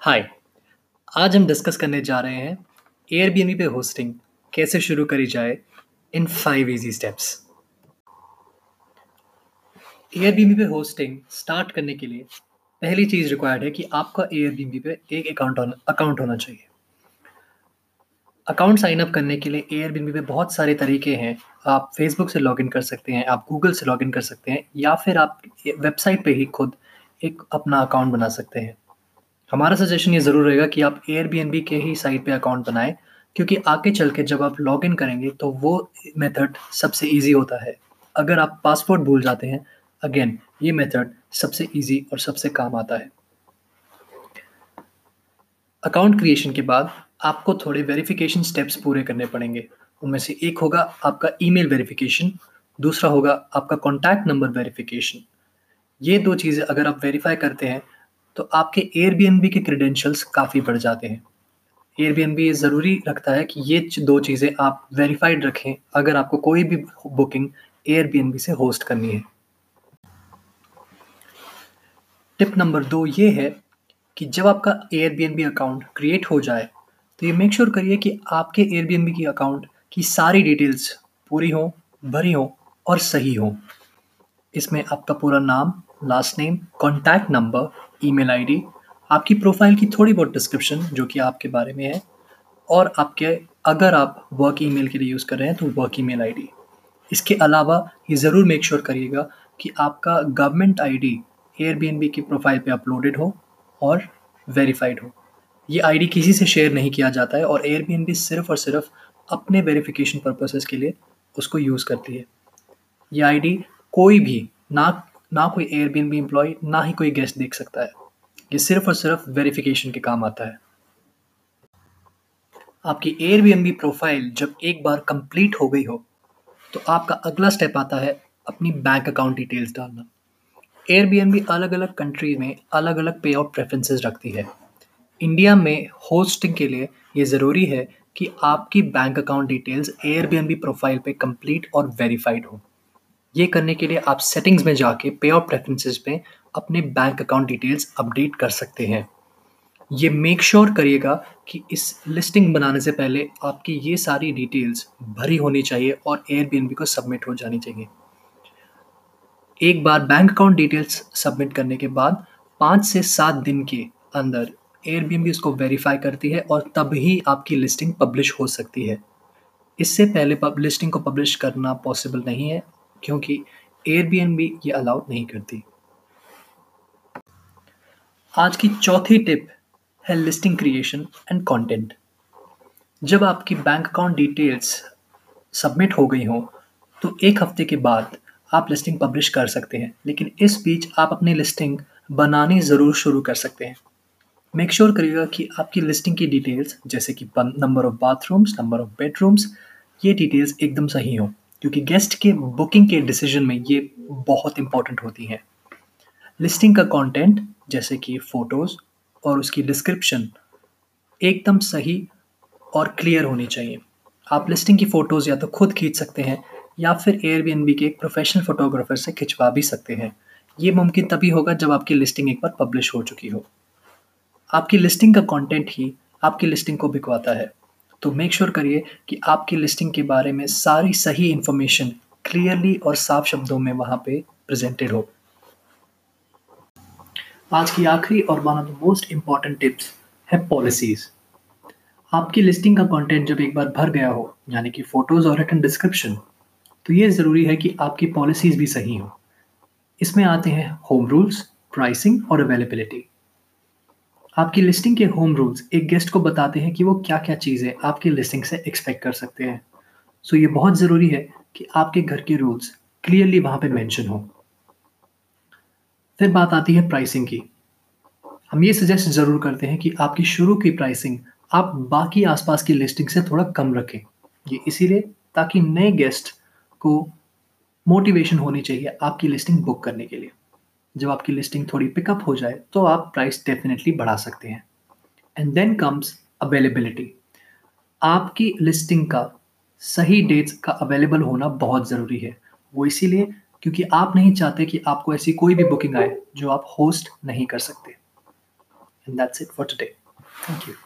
हाय, आज हम डिस्कस करने जा रहे हैं एयरबीएनबी पे होस्टिंग कैसे शुरू करी जाए इन 5 इजी स्टेप्स। एयरबीएनबी पे होस्टिंग स्टार्ट करने के लिए पहली चीज़ रिक्वायर्ड है कि आपका एयरबीएनबी पे एक अकाउंट होना चाहिए। अकाउंट साइन अप करने के लिए एयरबीएनबी पे बहुत सारे तरीके हैं। आप फेसबुक से लॉगिन कर सकते हैं, आप गूगल से लॉगिन कर सकते हैं, या फिर आप वेबसाइट पे ही खुद एक अपना अकाउंट बना सकते हैं। हमारा सजेशन ये ज़रूर रहेगा कि आप एयरबीएनबी के ही साइट पे अकाउंट बनाएं, क्योंकि आगे चल के जब आप लॉगिन करेंगे तो वो मेथड सबसे इजी होता है। अगर आप पासवर्ड भूल जाते हैं, अगेन ये मेथड सबसे इजी और सबसे काम आता है। अकाउंट क्रिएशन के बाद आपको थोड़े वेरिफिकेशन स्टेप्स पूरे करने पड़ेंगे। उनमें से एक होगा आपका ईमेल वेरिफिकेशन, दूसरा होगा आपका कॉन्टैक्ट नंबर वेरिफिकेशन। ये दो चीज़ें अगर आप वेरीफाई करते हैं तो आपके एयरबीएनबी के क्रेडेंशियल्स काफ़ी बढ़ जाते हैं। एयरबीएनबी ये ज़रूरी रखता है कि ये दो चीज़ें आप वेरीफाइड रखें अगर आपको कोई भी बुकिंग एयरबीएनबी से होस्ट करनी है। टिप नंबर 2 ये है कि जब आपका एयरबीएनबी अकाउंट क्रिएट हो जाए तो ये मेक श्योर करिए कि आपके एयरबीएनबी की अकाउंट की सारी डिटेल्स पूरी हों, भरी हों और सही हों। इसमें आपका पूरा नाम, last name, contact number, email ID, आपकी प्रोफाइल की थोड़ी बहुत डिस्क्रिप्शन जो कि आपके बारे में है, और आपके अगर आप वर्क ईमेल के लिए यूज़ कर रहे हैं तो वर्क ईमेल आईडी। इसके अलावा ये ज़रूर मेक श्योर करिएगा कि आपका गवर्नमेंट आईडी एयरबीएनबी की प्रोफाइल पे अपलोडेड हो और वेरीफाइड हो। ये आईडी किसी से शेयर नहीं किया जाता है और एयरबीएनबी सिर्फ और सिर्फ अपने वेरीफिकेशन पर्पसेस के लिए उसको यूज़ करती है। ये आईडी कोई भी ना कोई एयरबीएनबी एम्प्लॉय ना ही कोई गेस्ट देख सकता है। ये सिर्फ और सिर्फ वेरिफिकेशन के काम आता है। आपकी एयरबीएनबी प्रोफाइल जब एक बार कंप्लीट हो गई हो तो आपका अगला स्टेप आता है अपनी बैंक अकाउंट डिटेल्स डालना। एयरबीएनबी अलग अलग कंट्री में अलग अलग पे आउट प्रेफरेंसेस रखती है। इंडिया में होस्टिंग के लिए ये ज़रूरी है कि आपकी bank account details Airbnb profile पे कंप्लीट और वेरीफाइड हो। ये करने के लिए आप सेटिंग्स में जाके पे आउट प्रेफरेंसेस में अपने बैंक अकाउंट डिटेल्स अपडेट कर सकते हैं। ये मेक श्योर करिएगा कि इस लिस्टिंग बनाने से पहले आपकी ये सारी डिटेल्स भरी होनी चाहिए और एयरबीएनबी को सबमिट हो जानी चाहिए। एक बार बैंक अकाउंट डिटेल्स सबमिट करने के बाद 5 से 7 दिन के अंदर एयरबीएनबी उसको वेरीफाई करती है और तब ही आपकी लिस्टिंग पब्लिश हो सकती है। इससे पहले लिस्टिंग को पब्लिश करना पॉसिबल नहीं है क्योंकि एयरबीएनबी ये अलाउड नहीं करती। आज की चौथी टिप है लिस्टिंग क्रिएशन एंड कंटेंट। जब आपकी बैंक अकाउंट डिटेल्स सबमिट हो गई हो तो एक हफ्ते के बाद आप लिस्टिंग पब्लिश कर सकते हैं, लेकिन इस बीच आप अपनी लिस्टिंग बनानी ज़रूर शुरू कर सकते हैं। मेक श्योर करिएगा कि आपकी लिस्टिंग की डिटेल्स जैसे कि number of bathrooms, number of bedrooms, ये डिटेल्स एकदम सही हों, क्योंकि गेस्ट के बुकिंग के डिसीजन में ये बहुत इंपॉर्टेंट होती हैं। लिस्टिंग का कंटेंट जैसे कि फ़ोटोज़ और उसकी डिस्क्रिप्शन एकदम सही और क्लियर होनी चाहिए। आप लिस्टिंग की फ़ोटोज़ या तो खुद खींच सकते हैं या फिर एयरबीएनबी के एक प्रोफेशनल फ़ोटोग्राफ़र से खिंचवा भी सकते हैं। ये मुमकिन तभी होगा जब आपकी लिस्टिंग एक बार पब्लिश हो चुकी हो। आपकी लिस्टिंग का कॉन्टेंट ही आपकी लिस्टिंग को बिकवाता है, तो मेक श्योर करिए कि आपकी लिस्टिंग के बारे में सारी सही इन्फॉर्मेशन क्लियरली और साफ शब्दों में वहाँ पे प्रेजेंटेड हो। आज की आखिरी और one of the most important tips है पॉलिसीज़। आपकी लिस्टिंग का कंटेंट जब एक बार भर गया हो, यानी कि फ़ोटोज़ और रिटन डिस्क्रिप्शन, तो ये ज़रूरी है कि आपकी पॉलिसीज़ भी सही हो। इसमें आते हैं होम रूल्स, प्राइसिंग और अवेलेबिलिटी। आपकी लिस्टिंग के होम रूल्स एक गेस्ट को बताते हैं कि वो क्या क्या चीज़ें आपकी लिस्टिंग से एक्सपेक्ट कर सकते हैं। सो ये बहुत ज़रूरी है कि आपके घर के रूल्स क्लियरली वहाँ पे मेंशन हो। फिर बात आती है प्राइसिंग की। हम ये सजेस्ट ज़रूर करते हैं कि आपकी शुरू की प्राइसिंग आप बाकी आसपास की लिस्टिंग से थोड़ा कम रखें। ये इसीलिए ताकि नए गेस्ट को मोटिवेशन होनी चाहिए आपकी लिस्टिंग बुक करने के लिए। जब आपकी लिस्टिंग थोड़ी पिकअप हो जाए तो आप प्राइस डेफिनेटली बढ़ा सकते हैं। And then comes availability. आपकी लिस्टिंग का सही डेट्स का अवेलेबल होना बहुत ज़रूरी है। वो इसीलिए क्योंकि आप नहीं चाहते कि आपको ऐसी कोई भी बुकिंग आए जो आप होस्ट नहीं कर सकते। And that's it for today. Thank you.